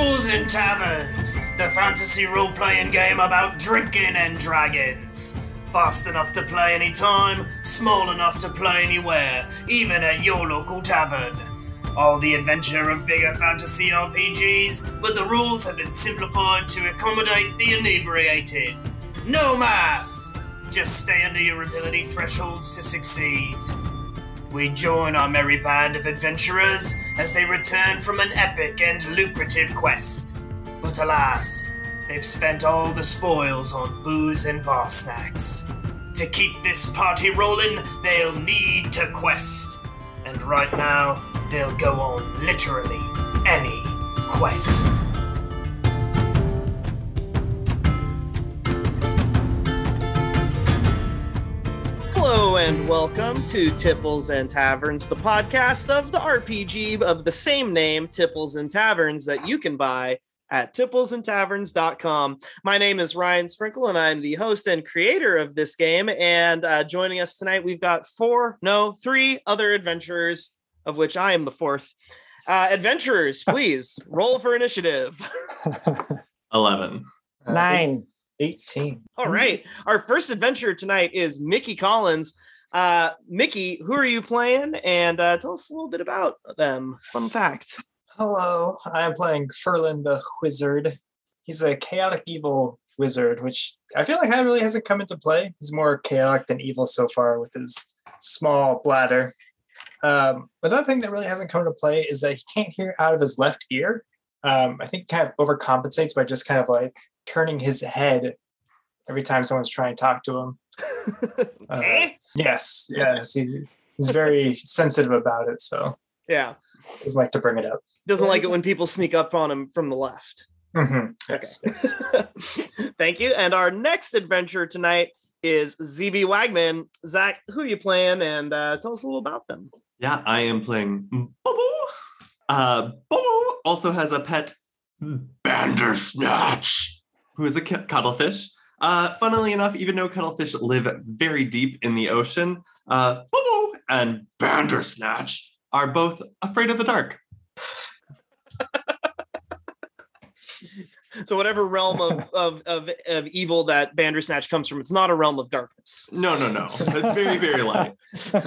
Tipples and Taverns, the fantasy role-playing game about drinking and dragons. Fast enough to play any time, small enough to play anywhere, even at your local tavern. All the adventure of bigger fantasy RPGs, but the rules have been simplified to accommodate the inebriated. No math! Just stay under your ability thresholds to succeed. We join our merry band of adventurers as they return from an epic and lucrative quest. But alas, they've spent all the spoils on booze and bar snacks. To keep this party rolling, they'll need to quest. And right now, they'll go on literally any quest. Hello and welcome to Tipples and Taverns, the podcast of the RPG of the same name, Tipples and Taverns, that you can buy at tipplesandtaverns.com. My name is Ryan Sprinkle, and I'm the host and creator of this game. And joining us tonight, we've got three other adventurers, of which I am the fourth. Adventurers, please roll for initiative. 11. 9. 18. All right. Our first adventurer tonight is Mickey Collins. Mickey, who are you playing? And tell us a little bit about them. Fun fact. Hello. I'm playing Furlin the Wizard. He's a chaotic evil wizard, which I feel like really hasn't come into play. He's more chaotic than evil so far with his small bladder. Another thing that really hasn't come into play is that he can't hear out of his left ear. I think he kind of overcompensates by just kind of like turning his head every time someone's trying to talk to him. Yes. He's very sensitive about it, so yeah, doesn't like to bring it up. Doesn't like it when people sneak up on him from the left. Mm-hmm. Yes. Thank you. And our next adventure tonight is ZB Wagman. Zach, who are you playing? And tell us a little about them. Yeah, I am playing Bobo. Bobo also has a pet, Bandersnatch, who is a cuttlefish. Funnily enough, even though cuttlefish live very deep in the ocean, Bobo and Bandersnatch are both afraid of the dark. So whatever realm of evil that Bandersnatch comes from, it's not a realm of darkness. No. It's very, very light.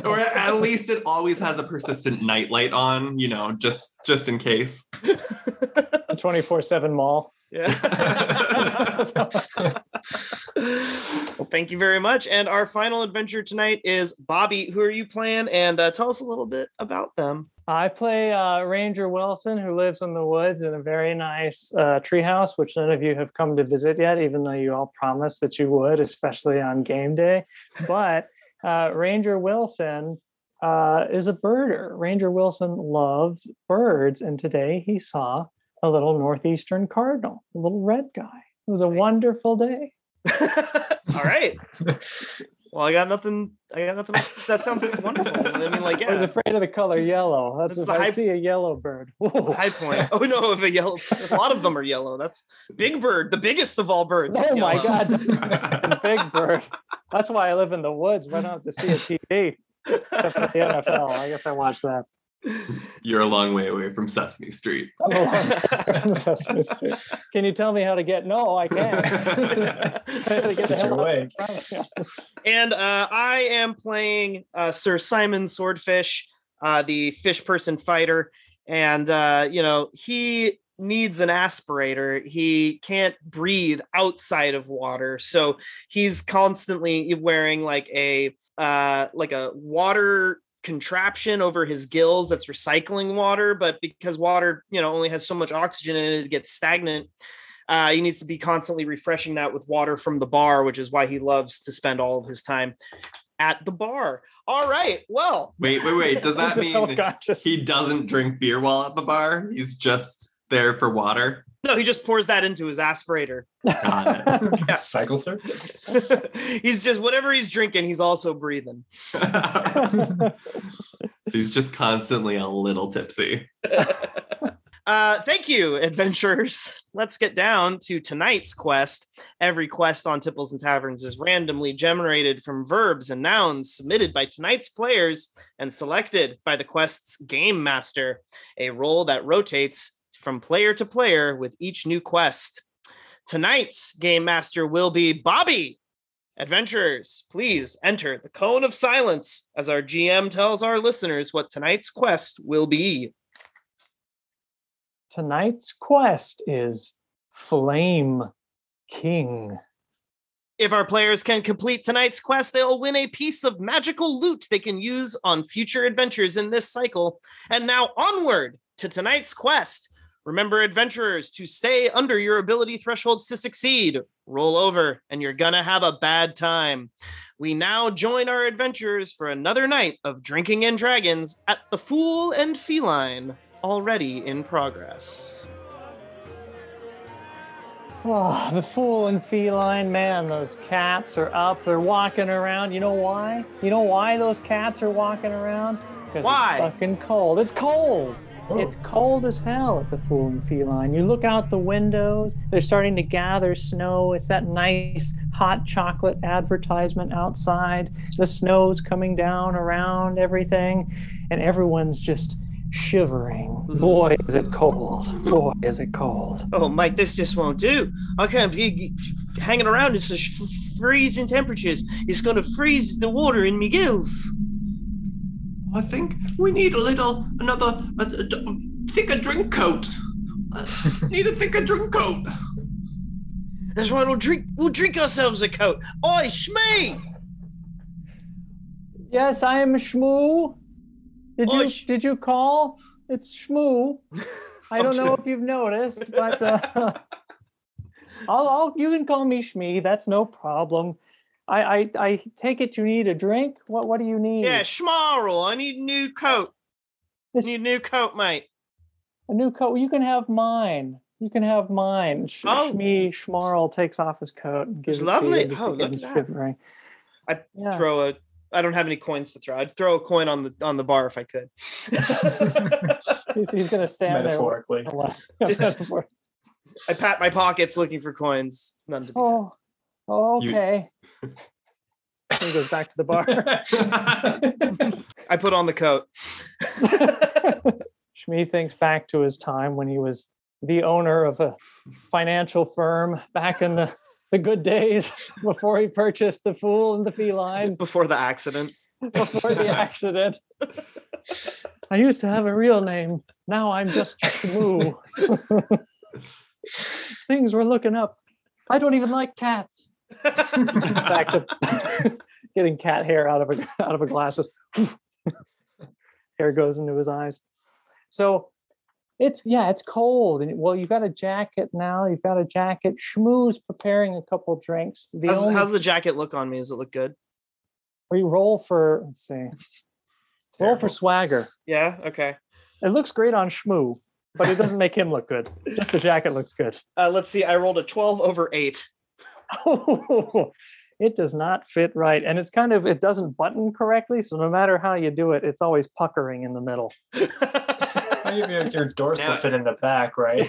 Or at least it always has a persistent nightlight on, you know, just in case. A 24/7 mall. Yeah. Well, thank you very much. And our final adventure tonight is Bobby. Who are you playing? And tell us a little bit about them. I play Ranger Wilson, who lives in the woods in a very nice treehouse, which none of you have come to visit yet, even though you all promised that you would, especially on game day. But Ranger Wilson is a birder. Ranger Wilson loves birds, and today he saw a little northeastern cardinal, a little red guy. It was a wonderful day. All right. Well, I got nothing else. That sounds wonderful. I mean, like, yeah. I was afraid of the color yellow. I see a yellow bird. Whoa. High point. Oh no, if a lot of them are yellow. That's Big Bird, the biggest of all birds. Oh my God, Big Bird. That's why I live in the woods. Why not to see a TV? Except for the NFL. I guess I watched that. You're a long way away from Sesame Street. Can you tell me how to get? No, I can't. Get your way. And I am playing Sir Simon Swordfish, the fish person fighter. And, he needs an aspirator. He can't breathe outside of water. So he's constantly wearing like a water contraption over his gills that's recycling water, but because water only has so much oxygen in it, it gets stagnant. He needs to be constantly refreshing that with water from the bar, which is why he loves to spend all of his time at the bar. All right, well, wait, does that mean he doesn't drink beer while at the bar? He's just there for water? No, he just pours that into his aspirator. Got it. Yeah. Cycle circuit. He's just, whatever he's drinking, he's also breathing. He's just constantly a little tipsy. Thank you, adventurers. Let's get down to tonight's quest. Every quest on Tipples and Taverns is randomly generated from verbs and nouns submitted by tonight's players and selected by the quest's game master, a role that rotates from player to player with each new quest. Tonight's game master will be Bobby. Adventurers, please enter the cone of silence as our GM tells our listeners what tonight's quest will be. Tonight's quest is Flame King. If our players can complete tonight's quest, they'll win a piece of magical loot they can use on future adventures in this cycle. And now onward to tonight's quest. Remember, adventurers, to stay under your ability thresholds to succeed. Roll over, and you're gonna have a bad time. We now join our adventurers for another night of drinking and dragons at the Fool and Feline, already in progress. Oh, the Fool and Feline, man, those cats are up. They're walking around. You know why? You know why those cats are walking around? Why? It's fucking cold. It's cold. Oh. It's cold as hell at the Fool and Feline. You look out the windows, they're starting to gather snow. It's that nice hot chocolate advertisement outside. The snow's coming down around everything, and everyone's just shivering. Boy, is it cold. Boy, is it cold. Oh, Mike, this just won't do. I can't be hanging around in such freezing temperatures. It's going to freeze the water in me gills. I think we need another thicker drink coat. Need a thicker drink coat. That's right, we'll drink ourselves a coat. Oi, Shmoo! Yes, I am Shmoo. Did you call? It's Shmoo. I don't know if you've noticed, but you can call me Shmee. That's no problem. I take it you need a drink? What do you need? Yeah, Schmarl, I need a new coat. I need a new coat, mate. A new coat? Well, you can have mine. Shmee Schmarl takes off his coat and gives it to you. It's lovely. Oh, look at that. I don't have any coins to throw. I'd throw a coin on the bar if I could. He's going to stand metaphorically. There. I pat my pockets looking for coins. None to be had. Oh, okay. He goes back to the bar. I put on the coat. Shmee thinks back to his time when he was the owner of a financial firm back in the good days before he purchased the Fool and the Feline. Before the accident. I used to have a real name. Now I'm just Shmoo. Things were looking up. I don't even like cats. Back to getting cat hair out of a glasses. Hair goes into his eyes. So it's cold. And well, you've got a jacket now. Shmoo's preparing a couple drinks. How's the jacket look on me? Does it look good? We roll for for swagger. Yeah, okay. It looks great on Shmoo, but it doesn't make him look good. Just the jacket looks good. Let's see. I rolled a 12 over 8. Oh, it does not fit right. And it doesn't button correctly. So no matter how you do it, it's always puckering in the middle. Your dorsal fit in the back, right?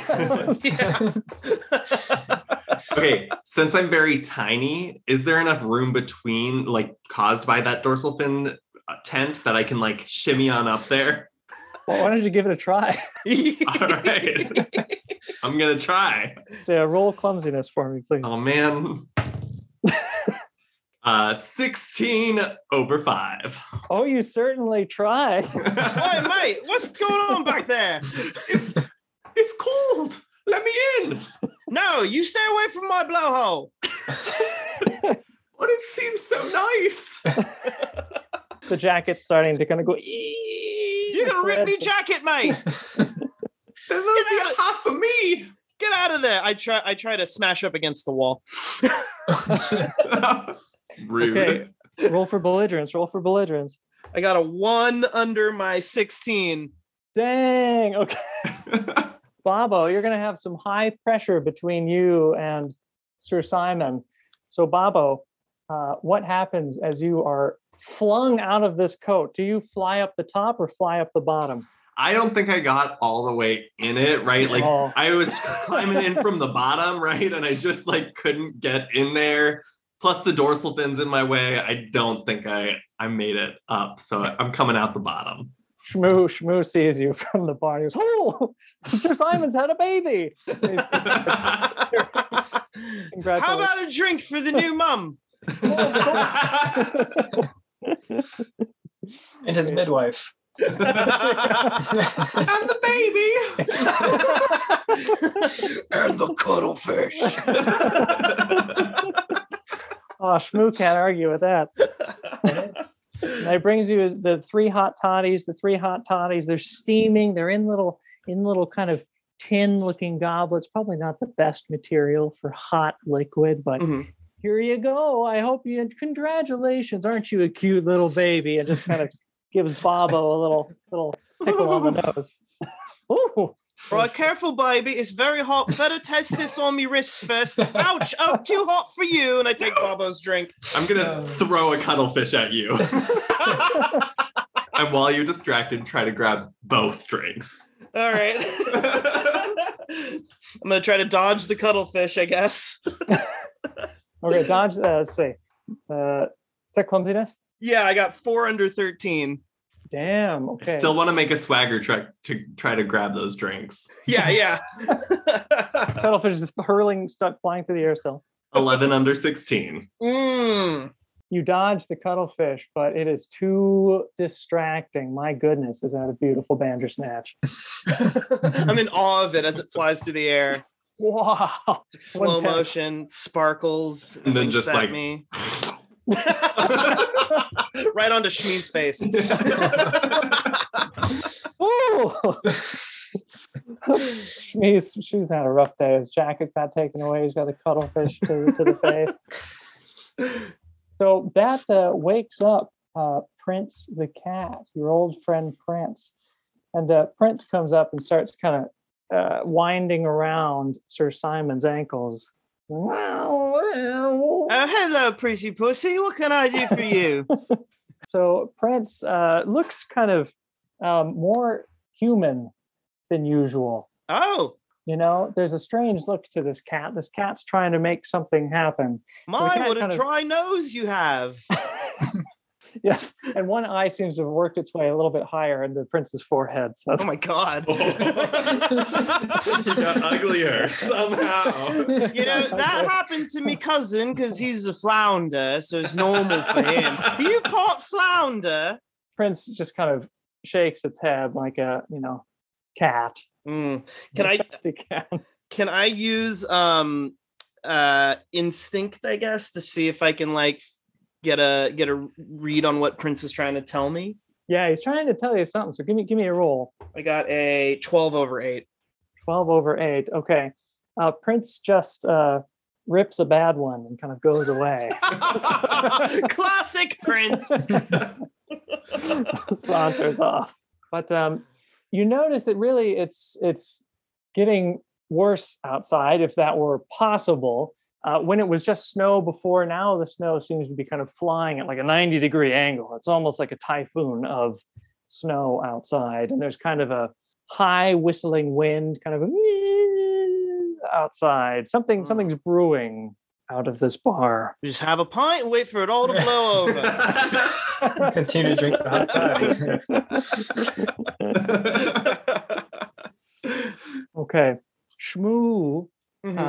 Okay, since I'm very tiny, is there enough room between, caused by that dorsal fin tent that I can, shimmy on up there? Well, why don't you give it a try? All right. I'm going to try. Yeah, roll clumsiness for me, please. Oh, man. 16 over 5. Oh, you certainly try. Hey, mate, what's going on back there? It's cold. Let me in. No, you stay away from my blowhole. But it seems so nice. The jacket's starting to go... You're going to rip me jacket, mate. There's going to be a half of me. Get out of there. I try to smash up against the wall. Rude. Okay. Roll for belligerence. I got a 1 under my 16. Dang. Okay. Bobo, you're going to have some high pressure between you and Sir Simon. So, Bobo, what happens as you are flung out of this coat? Do you fly up the top or fly up the bottom? I don't think I got all the way in it, right? I was climbing in from the bottom, right? And I just couldn't get in there. Plus the dorsal fin's in my way. I don't think I made it up. So I'm coming out the bottom. Shmoo sees you from the bar. He goes, "Oh, Sir Simon's had a baby." How about a drink for the new mum? And his midwife. And the baby. And the cuttlefish. Oh, Shmoo can't argue with that. That brings you the three hot toddies. The three hot toddies, they're steaming. They're in little kind of tin-looking goblets. Probably not the best material for hot liquid, but here you go. I hope you, and congratulations. Aren't you a cute little baby? And just kind of gives Bobo a little tickle on the nose. Ooh. Right, careful, baby. It's very hot. Better test this on me wrist first. Ouch! Oh, too hot for you. And I take Bobo's drink. I'm going to throw a cuttlefish at you. And while you're distracted, try to grab both drinks. All right. I'm going to try to dodge the cuttlefish, I guess. Okay, dodge, let's see. Is that clumsiness? Yeah, I got 4 under 13. Damn, okay. I still want to make a swagger check to try to grab those drinks. Yeah. Cuttlefish is hurling, stuck, flying through the air still. 11 under 16. You dodge the cuttlefish, but it is too distracting. My goodness, is that a beautiful Bandersnatch? I'm in awe of it as it flies through the air. Wow. Slow motion, sparkles. And then just like... me. Right onto Shmee's face. She's had a rough day. His jacket got taken away. He's got a cuttlefish to the face. So that wakes up Prince the cat, your old friend Prince. And Prince comes up and starts kind of winding around Sir Simon's ankles. Hello, pretty pussy. What can I do for you? So Prince looks kind of more human than usual. Oh. You know, there's a strange look to this cat. This cat's trying to make something happen. My, what a dry nose you have. Yes, and one eye seems to have worked its way a little bit higher into Prince's forehead. So. Oh my God! Oh. He got uglier somehow. You know that happened to me cousin because he's a flounder, so it's normal for him. Are you part flounder? Prince just kind of shakes its head like a cat. Can I use instinct, I guess, to see if I can like. Get a read on what Prince is trying to tell me. Yeah, he's trying to tell you something. So give me a roll. I got a 12 over 8. 12 over 8. Okay. Prince just rips a bad one and kind of goes away. Classic Prince. Saunters off. But you notice that really it's getting worse outside, if that were possible. When it was just snow before, now the snow seems to be kind of flying at like a 90-degree angle. It's almost like a typhoon of snow outside. And there's kind of a high whistling wind, kind of a outside. Something's brewing out of this bar. Just have a pint and wait for it all to blow over. Continue to drink the hot toddy. Okay. Shmoo.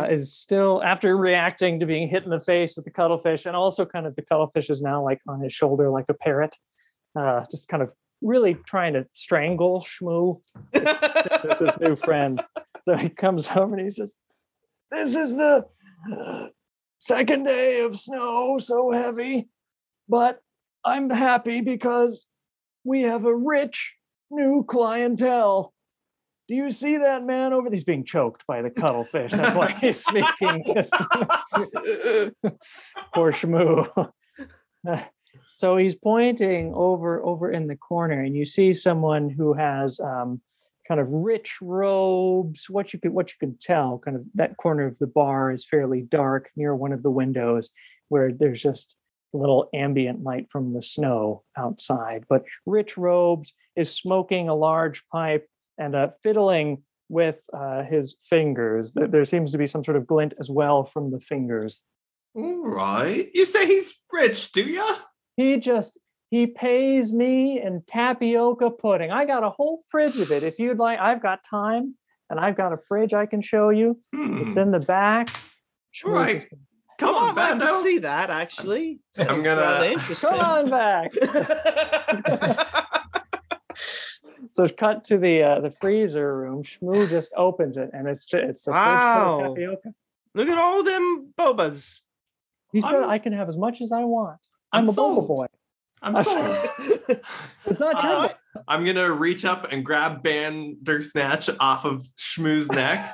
Is still, after reacting to being hit in the face with the cuttlefish, and also kind of the cuttlefish is now like on his shoulder like a parrot, just kind of really trying to strangle Shmoo. This is his new friend. So he comes over and he says, "This is the second day of snow, so heavy, but I'm happy because we have a rich new clientele. Do you see that man over there? He's being choked by the cuttlefish. That's why he's speaking." Poor Shmoo. So he's pointing over in the corner, and you see someone who has kind of rich robes. What you can tell, kind of that corner of the bar is fairly dark near one of the windows where there's just a little ambient light from the snow outside. But rich robes, is smoking a large pipe and fiddling with his fingers. There seems to be some sort of glint as well from the fingers. All right. You say he's rich, do you? He just He pays me in tapioca pudding. I got a whole fridge of it. If you'd like, I've got time and I've got a fridge I can show you. It's in the back. All right. Come on back. I see that actually. I'm gonna come on back. So cut to the freezer room. Shmoo just opens it and it's a fridge full of tapioca. Look at all them bobas. He said I can have as much as I want. I'm a boba boy. I'm sold. It's not terrible. I'm going to reach up and grab Bandersnatch off of Shmoo's neck.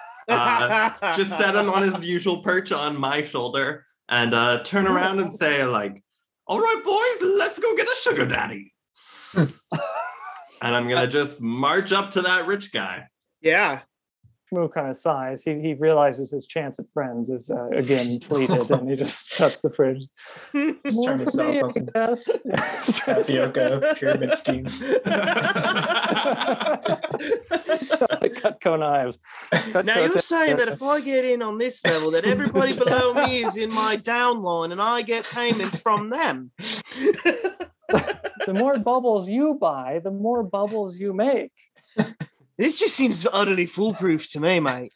Just set him on his usual perch on my shoulder and turn around and say, like, all right, boys, let's go get a sugar daddy. And I'm going to just march up to that rich guy. Yeah. Shmoo kind of sighs. He realizes his chance at friends is again depleted, and he just shuts the fridge. He's trying to sell something. Tapioca pyramid scheme. Cutco knives. Now you're saying that if I get in on this level, that everybody below me is in my downline, and I get payments from them. The more bubbles you buy, the more bubbles you make. This just seems utterly foolproof to me, mate.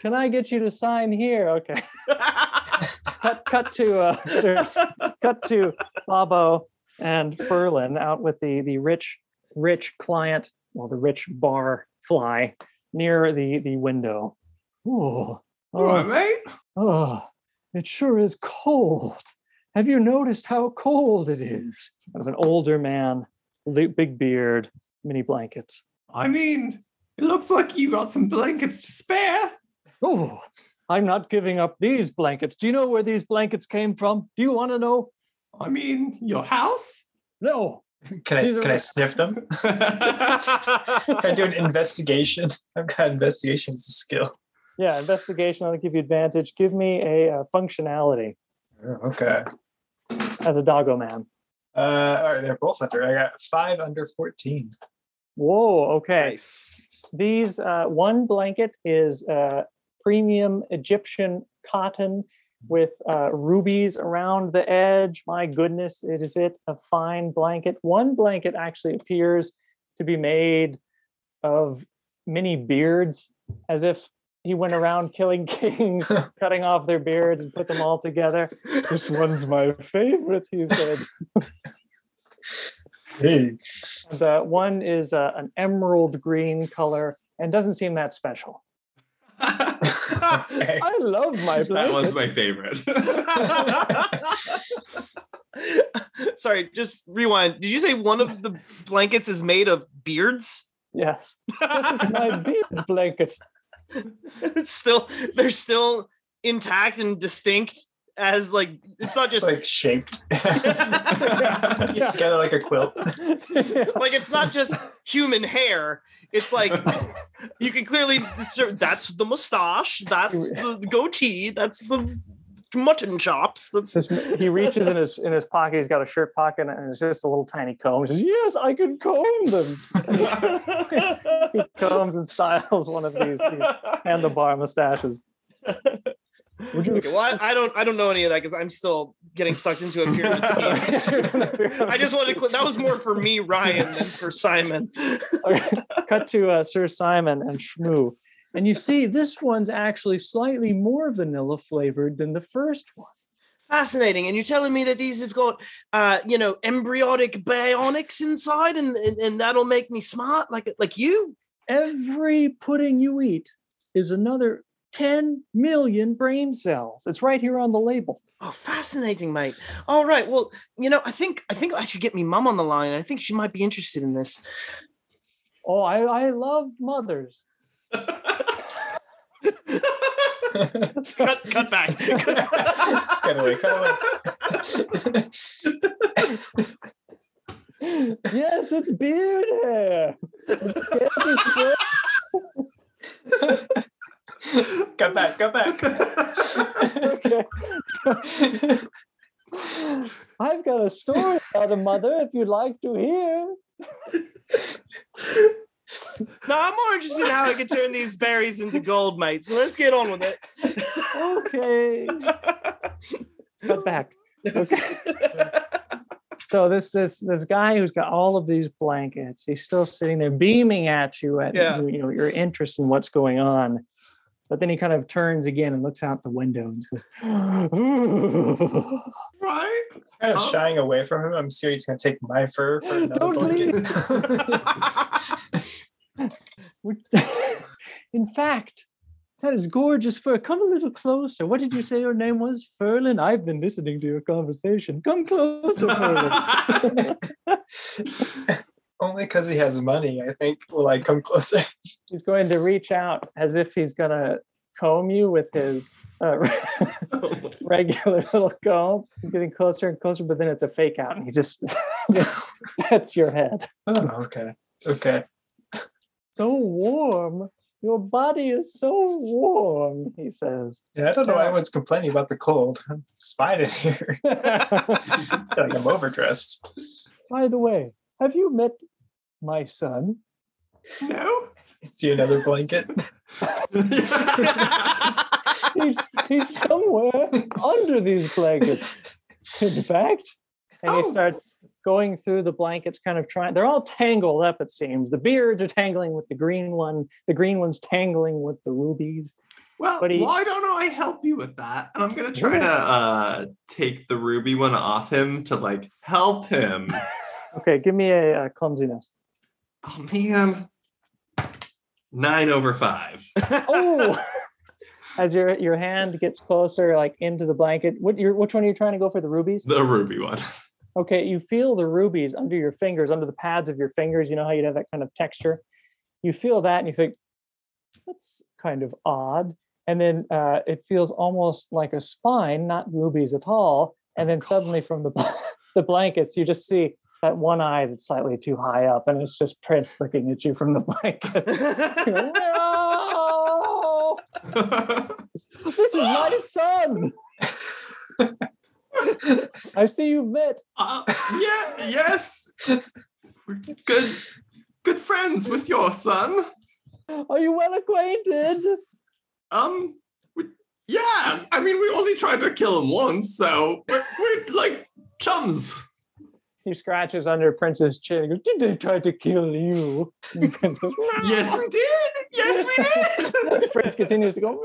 Can I get you to sign here? Okay. cut to Bobo and Furlin out with the rich client, well, the rich bar fly near the window. Ooh. All right, mate. Oh, it sure is cold. Have you noticed how cold it is? That was an older man, big beard, mini blankets. I mean, it looks like you got some blankets to spare. Oh, I'm not giving up these blankets. Do you know where these blankets came from? Do you want to know? I mean, your house? No. Can I sniff them? Can I do an investigation? I've got investigation as a skill. Yeah, investigation. I'll give you advantage. Give me a functionality. Okay. As a doggo man. All right, they're both under. I got 5 under 14. Whoa, okay. Nice. These one blanket is premium Egyptian cotton with rubies around the edge. My goodness, is it a fine blanket. One blanket actually appears to be made of mini beards, as if he went around killing kings, cutting off their beards and put them all together. This one's my favorite, he said. Hey. The one is an emerald green color and doesn't seem that special. Okay. I love my blanket. That one's my favorite. Sorry, just rewind. Did you say one of the blankets is made of beards? Yes. This is my beard blanket. It's still, they're still intact and distinct. As like, it's not just, it's like shaped. It's kind of like a quilt. Like, it's not just human hair. It's like, you can clearly, that's the mustache. That's the goatee. That's the mutton chops. He reaches in his pocket. He's got a shirt pocket and it's just a little tiny comb. He says, yes, I can comb them. He combs and styles one of these handlebar mustaches. Okay, well, I don't know any of that because I'm still getting sucked into a pyramid scheme. I just wanted to that was more for me, Ryan, than for Simon. Okay. Cut to Sir Simon and Shmoo. And you see, this one's actually slightly more vanilla flavored than the first one. Fascinating. And you're telling me that these have got, embryotic bionics inside and that'll make me smart like you? Every pudding you eat is another 10 million brain cells. It's right here on the label. Oh, fascinating, mate. All right. Well, I think I should get me mum on the line. I think she might be interested in this. Oh, I love mothers. cut back. Cut away. Yes, it's beard hair. Come back. Okay. I've got a story about a mother if you'd like to hear. No, I'm more interested in how I can turn these berries into gold, mate. So let's get on with it. Okay. Cut back. Okay. So this guy who's got all of these blankets, he's still sitting there beaming at you at your interest in what's going on. But then he kind of turns again and looks out the window and says, right? Kind of shying away from him. I'm serious. He's going to take my fur for another blanket. In fact, that is gorgeous fur. Come a little closer. What did you say your name was? Furlin? I've been listening to your conversation. Come closer, Furlin. Only because he has money, I think, will I come closer. He's going to reach out as if he's going to comb you with his regular little comb. He's getting closer and closer, but then it's a fake out, and he just that's your head. Oh, okay. Okay. So warm. Your body is so warm, he says. Yeah, I don't know why everyone's complaining about the cold. It's fine in here. I'm overdressed. By the way, have you met my son? No. Do you another blanket? he's somewhere under these blankets. In fact, and he starts going through the blankets, kind of trying. They're all tangled up, it seems. The beards are tangling with the green one. The green one's tangling with the rubies. Well, why don't I help you with that? And I'm going to try to take the ruby one off him to, like, help him. Okay, give me a clumsiness. Oh, man. 9/5. Oh! As your hand gets closer, like, into the blanket. Which one are you trying to go for, the rubies? The ruby one. Okay, you feel the rubies under your fingers, under the pads of your fingers. You know how you'd have that kind of texture? You feel that and you think, that's kind of odd. And then it feels almost like a spine, not rubies at all. And then suddenly from the blankets, you just see that one eye that's slightly too high up, and it's just Prince looking at you from the blankets. No! This is my son! I see you've met. Yes. We're good friends with your son. Are you well acquainted? Yeah. I mean, we only tried to kill him once, so we're like chums. He scratches under Prince's chin and goes, "Did they try to kill you?" And Prince goes, "No." Yes, we did. Yes, we did. Prince continues to go, "No."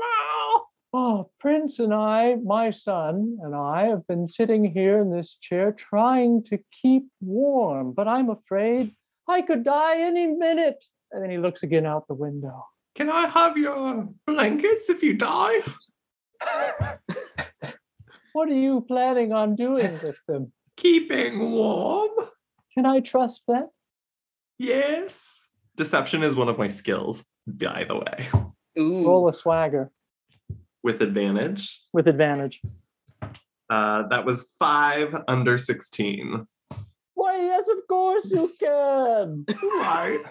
Oh, Prince and I, my son and I, have been sitting here in this chair trying to keep warm, but I'm afraid I could die any minute. And then he looks again out the window. Can I have your blankets if you die? What are you planning on doing with them? Keeping warm. Can I trust that? Yes. Deception is one of my skills, by the way. Ooh. Roll a swagger. With advantage. With advantage. That was 5/16. Why, yes, of course you can. Right.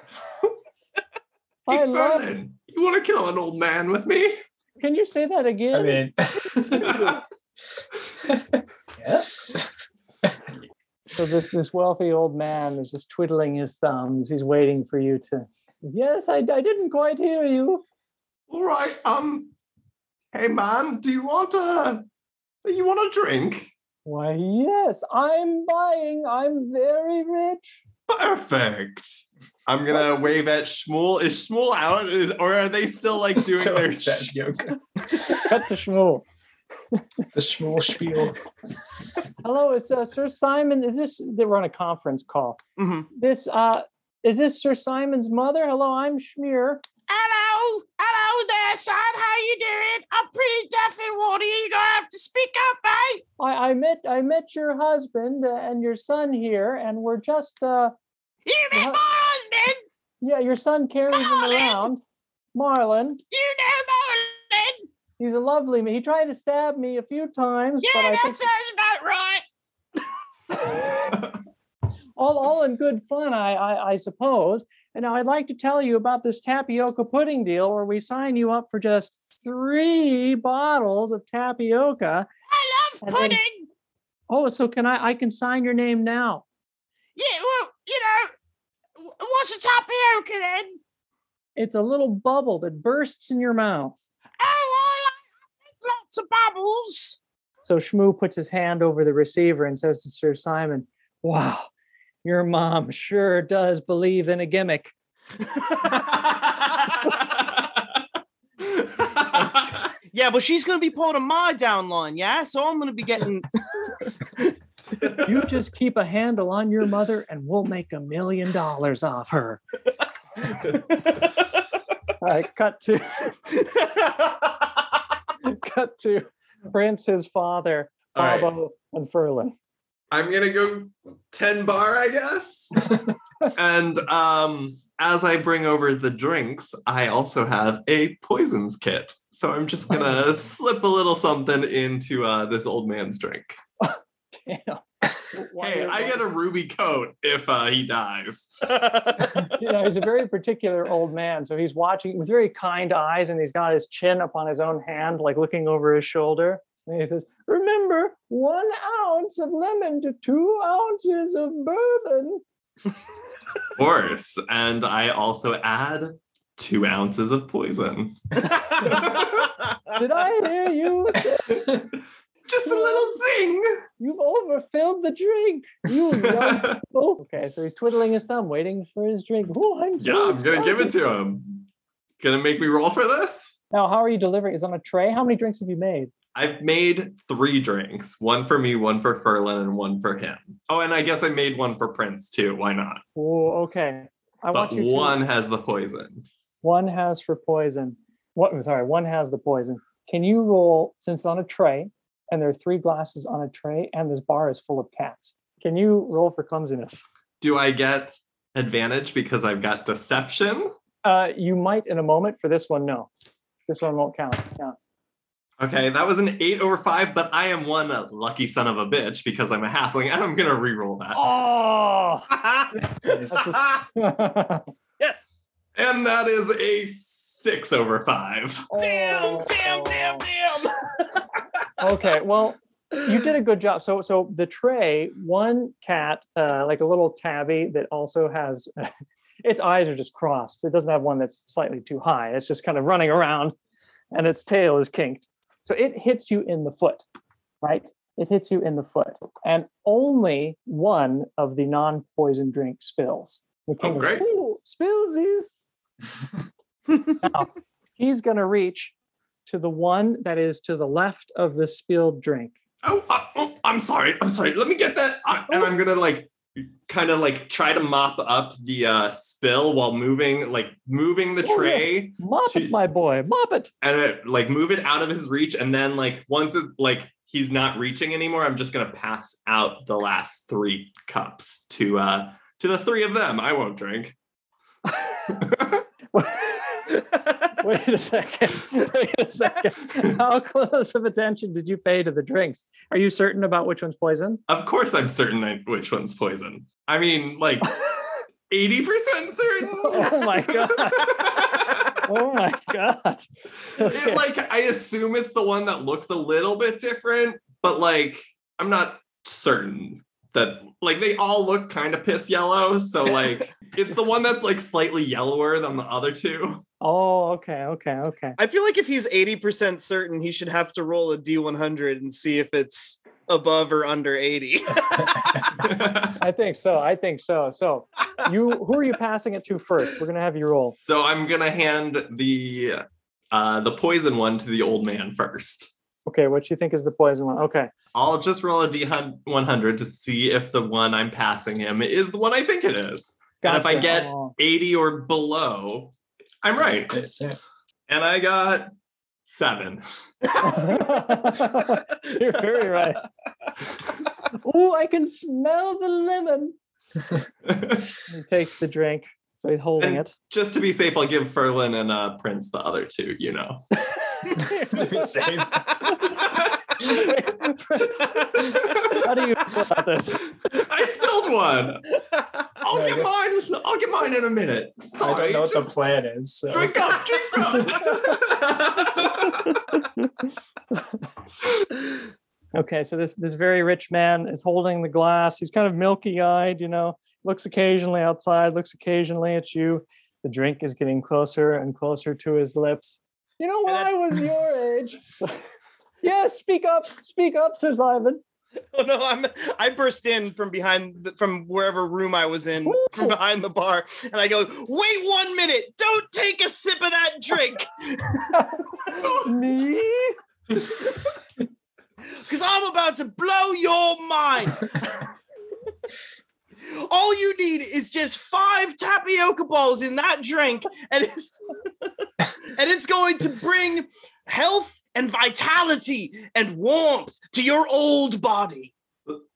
Hey, Furlin, you want to kill an old man with me? Can you say that again? I mean, yes. So this wealthy old man is just twiddling his thumbs. He's waiting for you to. Yes, I didn't quite hear you. All right. Hey man, do you want a drink? Why, yes, I'm buying. I'm very rich. Perfect. I'm gonna wave at Shmoo. Is Shmoo out, or are they still like doing their yoga? Cut to Shmoo. The Shmoo spiel. Hello, it's Sir Simon. Is this? They were on a conference call. Mm-hmm. This is this Sir Simon's mother? Hello, I'm Shmear. Hello there, son. How you doing? I'm pretty deaf and watery. You're gonna have to speak up, eh? I met your husband and your son here, and we're just You met my husband? Yeah, your son carries him around. Marlon. You know Marlon. He's a lovely man. He tried to stab me a few times. Yeah, but sounds about right. all in good fun, I suppose. And now I'd like to tell you about this tapioca pudding deal where we sign you up for just 3 bottles of tapioca. I love pudding. Then, so I can sign your name now. Yeah, well, you know, what's a tapioca then? It's a little bubble that bursts in your mouth. Oh, I like lots of bubbles. So Shmoo puts his hand over the receiver and says to Sir Simon, wow, your mom sure does believe in a gimmick. Yeah, but she's going to be pulling a mod down lawn, yeah? So I'm going to be getting... You just keep a handle on your mother and we'll make $1 million off her. Cut to Prince, his father, Bobo, and Furlin. I'm going to go 10 bar, I guess. And as I bring over the drinks, I also have a poisons kit. So I'm just going to slip a little something into this old man's drink. Damn. Hey, I get a ruby coat if he dies. You know, he's a very particular old man, so he's watching with very kind eyes, and he's got his chin up on his own hand, like looking over his shoulder. And he says, remember, 1 ounce of lemon to 2 ounces of bourbon. Of course. And I also add 2 ounces of poison. Did I hear you? Just a little zing. You've overfilled the drink. You young... Okay, so he's twiddling his thumb, waiting for his drink. Oh, I'm so excited. I'm going to give it to him. Going to make me roll for this? Now, how are you delivering? Is it on a tray? How many drinks have you made? I've made 3 drinks. 1 for me, 1 for Furlan, and 1 for him. Oh, and I guess I made 1 for Prince, too. Why not? Oh, okay. One has the poison. One has the poison. Can you roll, since it's on a tray, and there are 3 glasses on a tray, and this bar is full of cats. Can you roll for clumsiness? Do I get advantage because I've got deception? You might in a moment. For this one, no. This one won't count. Yeah. Okay, that was an 8/5, but I am one lucky son of a bitch because I'm a halfling, and I'm going to re-roll that. Oh! Yes! And that is a 6/5. Oh. Damn! Okay, well, you did a good job. So the tray, 1 cat, like a little tabby that also has, its eyes are just crossed. It doesn't have one that's slightly too high. It's just kind of running around and its tail is kinked. So it hits you in the foot, right? It hits you in the foot. And only 1 of the non-poison drink spills. The king goes, ooh, spillsies. Now, he's going to reach to the one that is to the left of the spilled drink. Oh, I'm sorry. Let me get that. And I'm going to try to mop up the spill while moving the tray. Yes. Mop it, my boy. And move it out of his reach. And then once it's he's not reaching anymore, I'm just going to pass out the last 3 cups to the 3 of them. I won't drink. Wait a second. How close of attention did you pay to the drinks? Are you certain about which one's poison? Of course I'm certain which one's poison. I mean, 80% certain. Oh, my God. Okay. I assume it's the one that looks a little bit different, but, I'm not certain that, they all look kind of piss yellow. So, it's the one that's, slightly yellower than the other two. Oh, okay. I feel if he's 80% certain, he should have to roll a D100 and see if it's above or under 80. I think so. So who are you passing it to first? We're going to have you roll. So I'm going to hand the poison one to the old man first. Okay, what you think is the poison one? Okay. I'll just roll a D100 to see if the one I'm passing him is the one I think it is. Gotcha. And if I get 80 or below... I'm right. And I got 7. You're very right. Oh, I can smell the lemon. He takes the drink, so he's holding it. Just to be safe, I'll give Furlan and Prince the other 2, To be safe. How do you feel about this? I spilled one. I'll get mine in a minute. Sorry, I don't know what the plan is. So. Drink up. Okay, so this very rich man is holding the glass. He's kind of milky-eyed, looks occasionally outside, looks occasionally at you. The drink is getting closer and closer to his lips. You know, when I was your age... Yes, speak up, Sir Simon. Oh no, I burst in from behind, from wherever room I was in, from behind the bar, and I go, wait 1 minute, don't take a sip of that drink. Me? Because I'm about to blow your mind. All you need is just 5 tapioca balls in that drink, and it's going to bring health and vitality and warmth to your old body.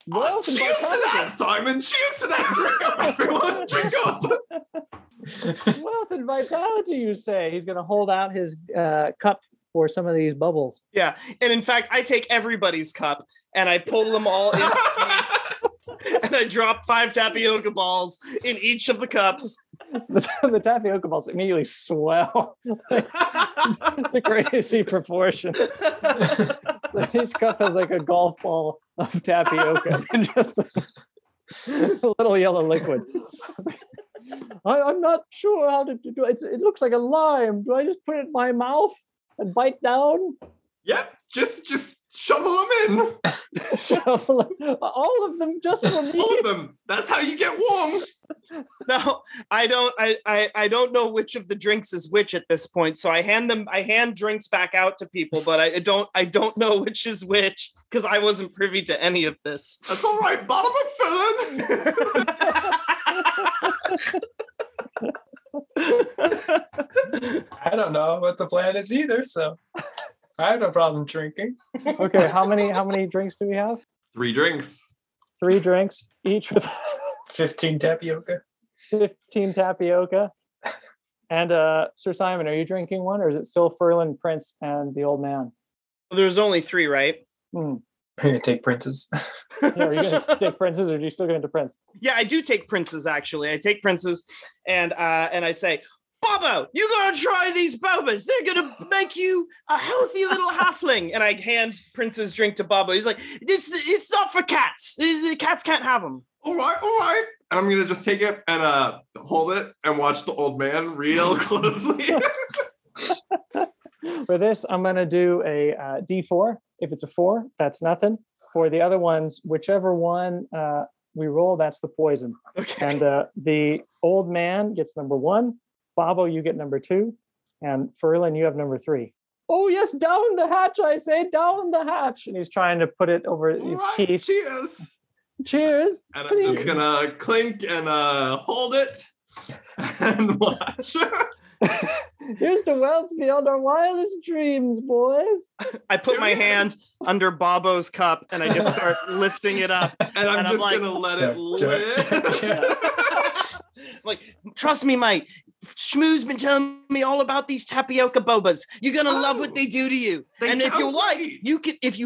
Well, cheers to that, Simon. Cheers to that. Drink up, everyone. Drink up. Wealth and vitality, you say? He's going to hold out his cup for some of these bubbles. Yeah. And in fact, I take everybody's cup and I pull them all in. And I drop 5 tapioca balls in each of the cups. The tapioca balls immediately swell to crazy proportions. Like each cup has like a golf ball of tapioca and just a little yellow liquid. I'm not sure how to do it. It looks like a lime. Do I just put it in my mouth and bite down? Yep, just shovel them in. All of them, just for me. All of them. That's how you get warm. No, I don't know which of the drinks is which at this point. So I hand drinks back out to people, but I don't know which is which because I wasn't privy to any of this. That's all right, bottom of Furlin. I don't know what the plan is either, so I have no problem drinking. Okay, how many drinks do we have? 3 drinks. 3 drinks, each with 15 tapioca. 15 tapioca. And Sir Simon, are you drinking one, or is it still Furlin, Prince, and the old man? Well, there's only 3, right? Mm. Are you going to take Prince's? Yeah, are you going to take Prince's, or are you still going to Prince? Yeah, I do take Prince's, actually. I take Prince's, and I say, Bobo, you got to try these bobas. They're going to make you a healthy little halfling. And I hand Prince's drink to Bobo. He's like, it's not for cats. The cats can't have them. All right. And I'm going to just take it and hold it and watch the old man real closely. For this, I'm going to do a D4. If it's a 4, that's nothing. For the other ones, whichever one we roll, that's the poison. Okay. And the old man gets number 1. Bobo, you get number 2. And Furlin, you have number 3. Oh, yes, down the hatch, I say, down the hatch. And he's trying to put it over his teeth. Cheers. And please. I'm just going to clink and hold it and watch. Here's to wealth beyond our wildest dreams, boys. I put my hand under Bobo's cup and I just start lifting it up. And I'm just like, gonna let it live. Like, trust me, mate. Shmoo's been telling me all about these tapioca bobas. You're gonna love what they do to you. And if you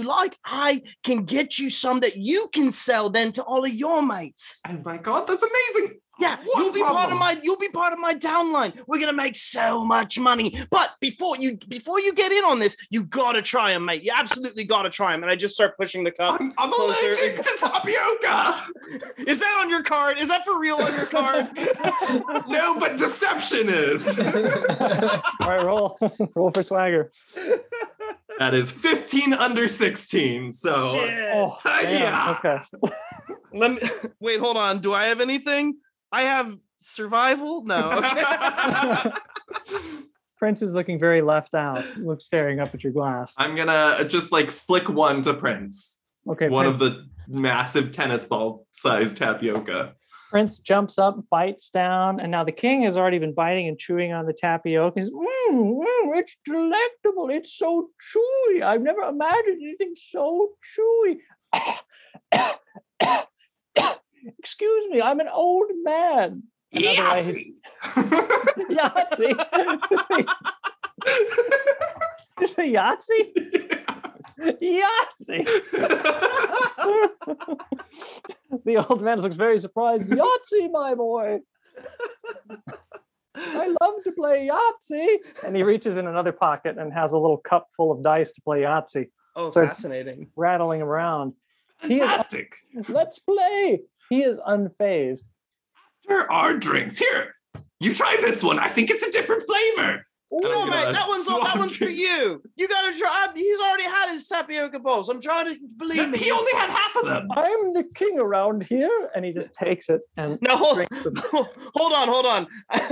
like, I can get you some that you can sell then to all of your mates. Oh my god, that's amazing. Yeah, you'll be part of my downline. We're gonna make so much money. But before you get in on this, you gotta try them, mate. You absolutely gotta try them. And I just start pushing the cup. I'm allergic to tapioca. Is that on your card? Is that for real on your card? No, but deception is. All right, roll for swagger. That is 15 under 16. So yeah. Oh, yeah. Okay. Wait. Hold on. Do I have anything? I have survival? No. Okay. Prince is looking very left out, staring up at your glass. I'm going to just flick one to Prince. Okay. One of the massive tennis ball sized tapioca. Prince jumps up, bites down, and now the king has already been biting and chewing on the tapioca. He's, it's delectable. It's so chewy. I've never imagined anything so chewy. Excuse me, I'm an old man. Yahtzee! Yahtzee! Is it Yahtzee? Yeah. Yahtzee! The old man looks very surprised. Yahtzee, my boy! I love to play Yahtzee! And he reaches in another pocket and has a little cup full of dice to play Yahtzee. Oh, so fascinating. Rattling around. Fantastic! Let's play! He is unfazed. After our drinks, here, you try this one. I think it's a different flavor. No, mate, that one's for you. You gotta try. He's already had his tapioca balls. I'm trying to believe me. He only had half of them. I'm the king around here, and he just takes it and drinks them. Hold on.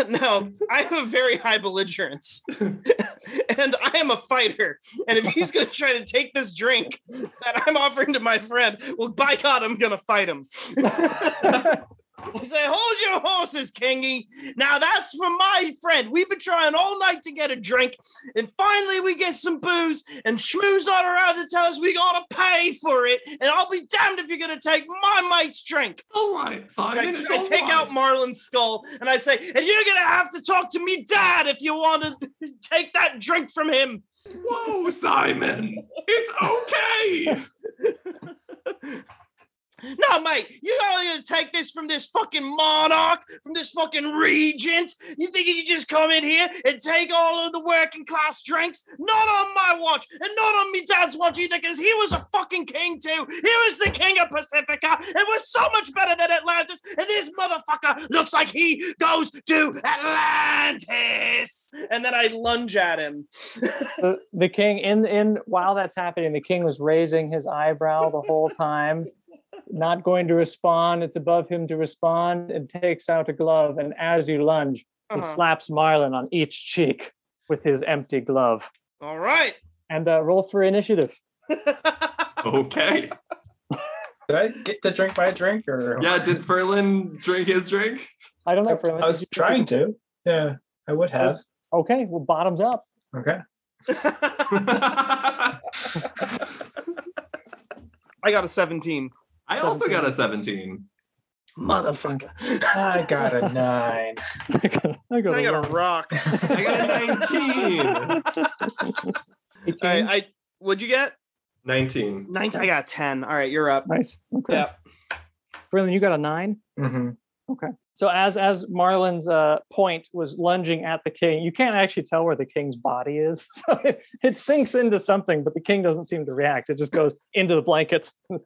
No, I have a very high belligerence, and I am a fighter. And if he's gonna try to take this drink that I'm offering to my friend, well, by God, I'm gonna fight him. I say, hold your horses, Kingy. Now that's for my friend. We've been trying all night to get a drink, and finally we get some booze, and Shmoo's not around to tell us we gotta pay for it, and I'll be damned if you're gonna take my mate's drink. All right, Simon. I take out Marlin's skull, and I say, and you're gonna have to talk to me dad if you want to take that drink from him. Whoa, Simon. It's okay. No, mate, you're only going to take this from this fucking monarch, from this fucking regent. You think you can just come in here and take all of the working class drinks? Not on my watch, and not on me dad's watch either, because he was a fucking king too. He was the king of Pacifica, and was so much better than Atlantis, and this motherfucker looks like he goes to Atlantis. And then I lunge at him. The king, while that's happening, the king was raising his eyebrow the whole time. Not going to respond. It's above him to respond, and takes out a glove. And as you lunge, he slaps Marlin on each cheek with his empty glove. All right. And roll for initiative. Okay. Did I get to drink my drink? Or yeah, did Furlin drink his drink? I don't know. Furlin, I was trying to. Yeah, I would have. Okay, well, bottoms up. Okay. I got a 17. I also got a 17. Motherfucker. I got a 9. I got a rock. I got a 19. All right, what'd you get? 19. I got a 10. All right, you're up. Nice. Okay. Yep. Brilliant, you got a 9? Mm-hmm. Okay. So as Marlin's point was lunging at the king, you can't actually tell where the king's body is. So it sinks into something, but the king doesn't seem to react. It just goes into the blankets. All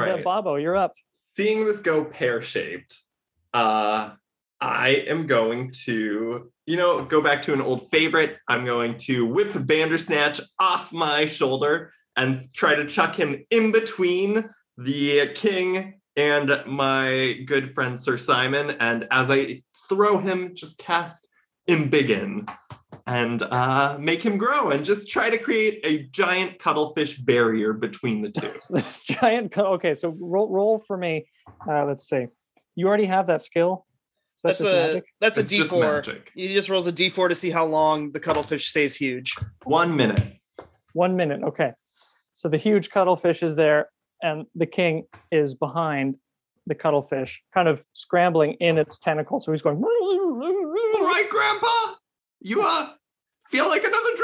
right, Bobo, you're up. Seeing this go pear-shaped, I am going to, go back to an old favorite. I'm going to whip Bandersnatch off my shoulder and try to chuck him in between the king and my good friend Sir Simon, and as I throw him, just cast Embiggen and make him grow, and just try to create a giant cuttlefish barrier between the two. This giant. Okay, so roll for me. Let's see. You already have that skill. So that's a D4. He just rolls a D4 to see how long the cuttlefish stays huge. 1 minute. 1 minute. Okay. So the huge cuttlefish is there. And the king is behind the cuttlefish, kind of scrambling in its tentacles. So he's going, all right, Grandpa, you feel like another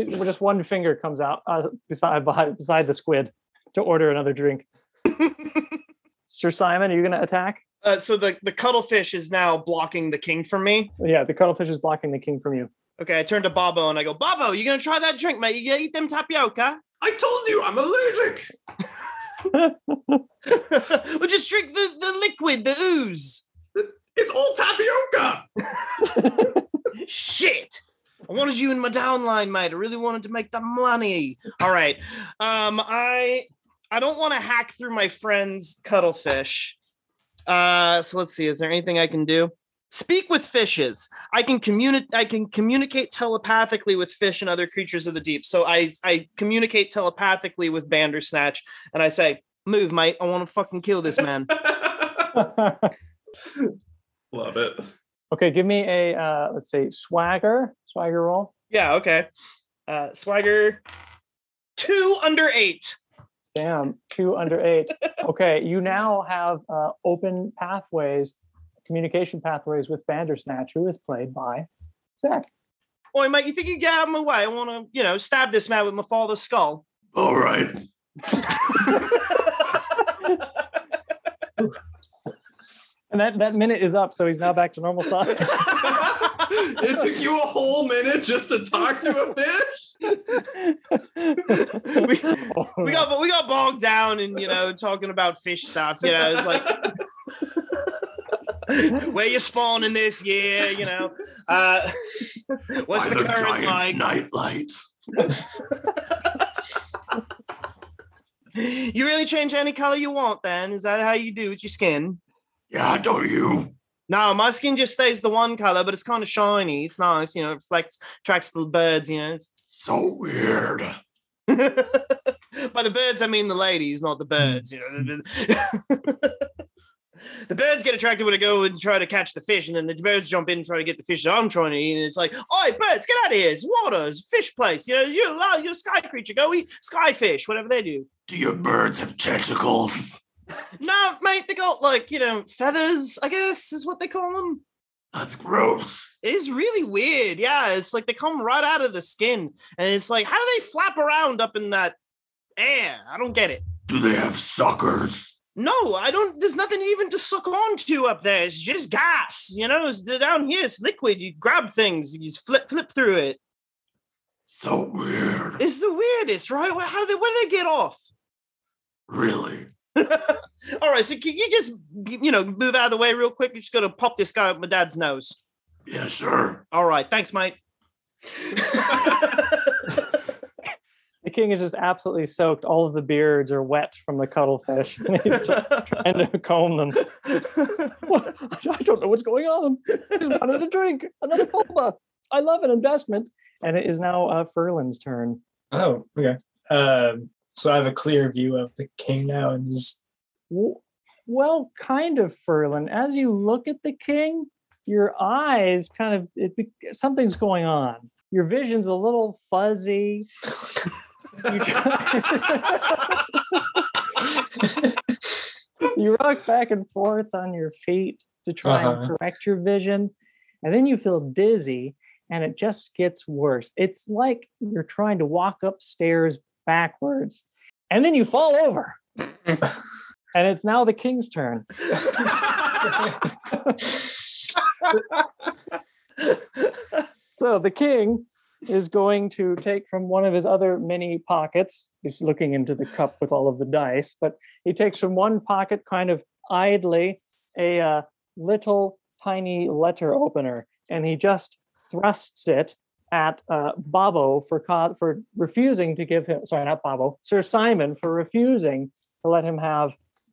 drink? Just one finger comes out beside the squid to order another drink. Sir Simon, are you going to attack? So the cuttlefish is now blocking the king from me? Yeah, the cuttlefish is blocking the king from you. Okay, I turn to Bobo and I go, Bobo, you gonna try that drink, mate? You gonna eat them tapioca? I told you, I'm allergic. Well, just drink the liquid, the ooze. It's all tapioca. Shit. I wanted you in my downline, mate. I really wanted to make the money. All right. I don't want to hack through my friend's cuttlefish. So let's see. Is there anything I can do? Speak with fishes. I can communicate telepathically with fish and other creatures of the deep. So I communicate telepathically with Bandersnatch, and I say, "Move, mate! I want to fucking kill this man." Love it. Okay, give me a let's see, swagger roll. Yeah. Okay. Swagger 2 under 8. Damn, 2 under 8. Okay, you now have open pathways. Communication pathways with Bandersnatch, who is played by Zach. Boy, mate, you think you get out of my way? I want to, stab this man with my father's skull. All right. And that minute is up, so he's now back to normal size. It took you a whole minute just to talk to a fish? we got bogged down in, talking about fish stuff. It's like... where you spawning this year, you know. What's the current like? Nightlight. You really change any color you want, then? Is that how you do with your skin? Yeah, don't you? No, my skin just stays the one color, but it's kind of shiny. It's nice, you know, it reflects, attracts the birds, you know. It's so weird. By the birds, I mean the ladies, not the birds, you know. The birds get attracted when I go and try to catch the fish, and then the birds jump in and try to get the fish that I'm trying to eat, and it's like, oi, birds, get out of here. It's water. It's a fish place. You know, you're a sky creature. Go eat sky fish, whatever they do. Do your birds have tentacles? No, mate, they got, like, you know, feathers, I guess, is what they call them. That's gross. It's really weird, yeah. It's like they come right out of the skin, and it's like, how do they flap around up in that air? I don't get it. Do they have suckers? No, I don't. There's nothing even to suck onto up there. It's just gas, you know. It's down here, it's liquid. You grab things, you just flip through it. So weird. It's the weirdest, right? How do they? Where do they get off? Really? All right, so can you just, you know, move out of the way real quick? You just got to pop this guy up my dad's nose. Yeah, sure. All right, thanks, mate. The king is just absolutely soaked. All of the beards are wet from the cuttlefish. And he's trying to comb them. Well, I don't know what's going on. I just wanted a drink, another pulpa. I love an investment. And it is now Furlin's turn. Oh, okay. So I have a clear view of the king now. And well, kind of, Furlin. As you look at the king, your eyes kind of, something's going on. Your vision's a little fuzzy. You rock back and forth on your feet to try and correct your vision. And then you feel dizzy, and it just gets worse. It's like you're trying to walk upstairs backwards, and then you fall over. And it's now the king's turn. So the king is going to take from one of his other many pockets. He's looking into the cup with all of the dice, but he takes from one pocket, kind of idly, a little tiny letter opener, and he just thrusts it at Bobo for refusing to give him, sorry, not Bobo, Sir Simon for refusing to let him have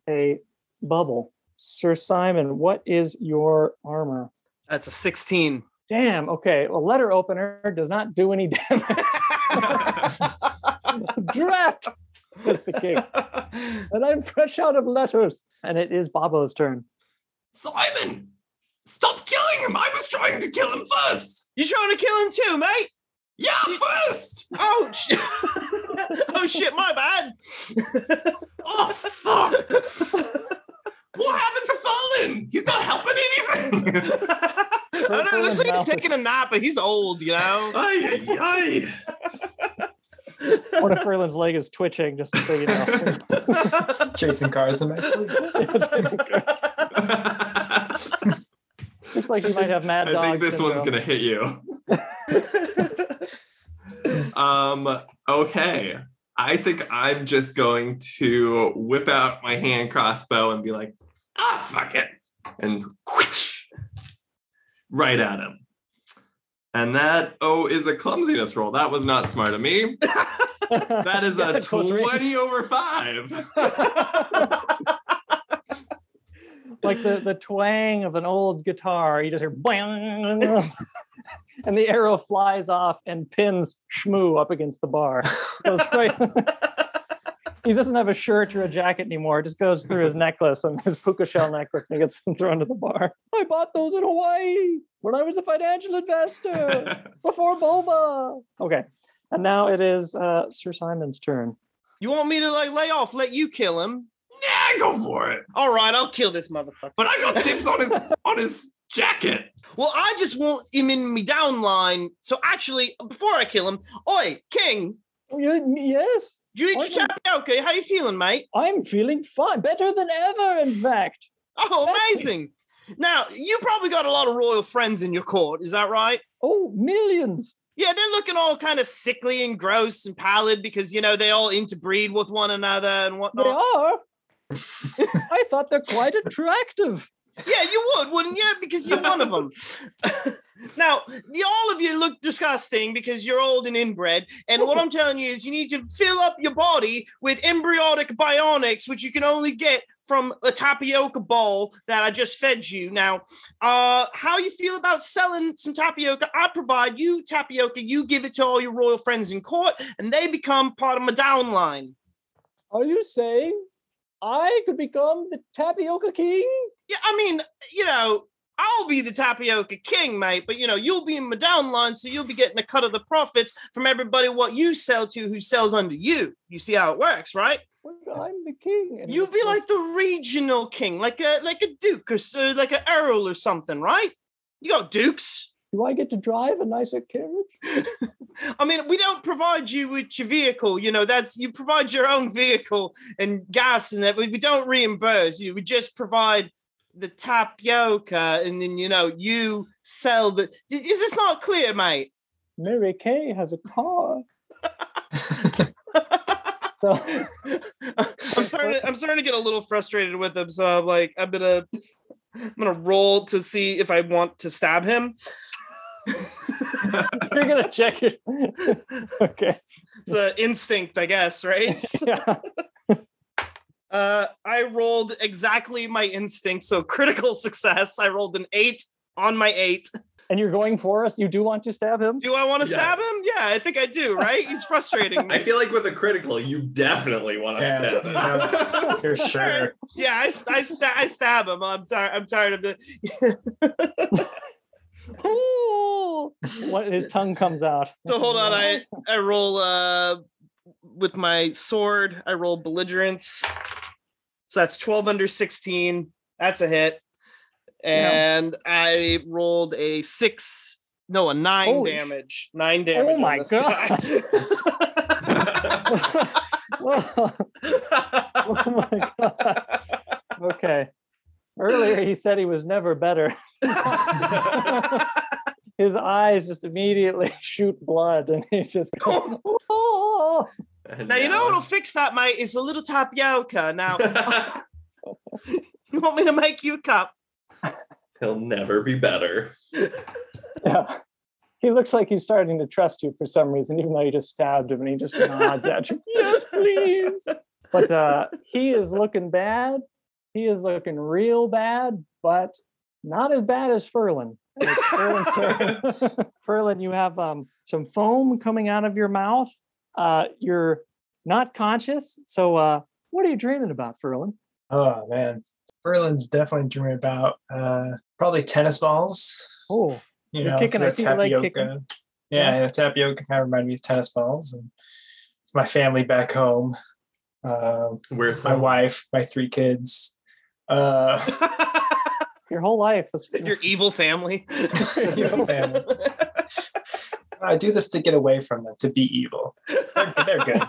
a bubble. Sir Simon, what is your armor? That's a 16. Damn, okay. A letter opener does not do any damage. Drat, says the king. And I'm fresh out of letters. And it is Bobo's turn. Simon, stop killing him. I was trying to kill him first. You're trying to kill him too, mate? Yeah, first. Ouch. Oh, shit, my bad. Oh, fuck. What happened to Furlin? He's not helping anything. I don't know, it looks like he's taking a nap, but he's old, you know? Ay, ay, ay. One of Furlin's leg is twitching, just so you know. Chasing cars in my sleep. Looks like he might have mad dog. I think this one's going to hit you. Okay. I think I'm just going to whip out my hand crossbow and be like, fuck it. And right at him. And that, is a clumsiness roll. That was not smart of me. That is a 20 over 5. Like the twang of an old guitar. You just hear bang. And the arrow flies off and pins Shmoo up against the bar. Goes right. He doesn't have a shirt or a jacket anymore. It just goes through his necklace and his puka shell necklace, and he gets them thrown to the bar. I bought those in Hawaii when I was a financial investor before Boba. Okay, and now it is Sir Simon's turn. You want me to lay off, let you kill him? Yeah, go for it. All right, I'll kill this motherfucker. But I got tips on his jacket. Well, I just want him in me downline. So actually, before I kill him, oi, King. Yes. You eat your tapioca. How you feeling, mate? I'm feeling fine. Better than ever, in fact. Oh, amazing. Now, you probably got a lot of royal friends in your court. Is that right? Oh, millions. Yeah, they're looking all kind of sickly and gross and pallid because, you know, they all interbreed with one another and whatnot. They are. I thought they're quite attractive. Yeah, you would, wouldn't you? Because you're one of them. Now, all of you look disgusting because you're old and inbred. And what I'm telling you is you need to fill up your body with embryonic bionics, which you can only get from a tapioca bowl that I just fed you. Now, how you feel about selling some tapioca? I provide you tapioca. You give it to all your royal friends in court, and they become part of my downline. Are you saying I could become the tapioca king? Yeah, I mean, you know, I'll be the tapioca king, mate, but, you know, you'll be in my downline, so you'll be getting a cut of the profits from everybody what you sell to who sells under you. You see how it works, right? Well, I'm the king. You'll be like the regional king, like a duke or like an earl or something, right? You got dukes. Do I get to drive a nicer carriage? I mean, we don't provide you with your vehicle. You know, that's you provide your own vehicle and gas and that. We don't reimburse you. We just provide the tapioca, and then, you know, you sell the... Is this not clear, mate? Mary Kay has a car. I'm starting to get a little frustrated with him, so I'm like, I'm gonna roll to see if I want to stab him. You're gonna check it. Okay. It's an instinct, I guess, right? Yeah. I rolled exactly my instinct, so critical success. I rolled an 8 on my 8. And you're going for us? You do want to stab him? Do I want to stab him? Yeah, I think I do, right? He's frustrating me. I feel like with a critical, you definitely want to stab him. Yeah. You're sure. Yeah, I stab him. I'm tired of it. Ooh! What, his tongue comes out. So hold on, I roll with my sword, I roll belligerence. So that's 12 under 16. That's a hit. And no. I rolled a 9 Holy damage. 9 damage. Oh my god. Oh my god. Okay. Earlier he said he was never better. His eyes just immediately shoot blood, and he just goes, oh. Now, you know what'll fix that, mate, is a little tapioca. Now, you want me to make you a cup? He'll never be better. Yeah. He looks like he's starting to trust you for some reason, even though you just stabbed him, and he just nods at you. Yes, please. But he is looking bad. He is looking real bad, but not as bad as Furlin. Furlin, you have some foam coming out of your mouth. You're not conscious. So what are you dreaming about, Furlin? Oh, man. Furlin's definitely dreaming about probably tennis balls. Oh, you know, kicking, I see the leg kicking. Yeah, tapioca kind of reminded me of tennis balls. And my family back home. Where's my wife, my 3 kids. Your whole life. Your evil family. Your whole family. I do this to get away from them, to be evil. They're good.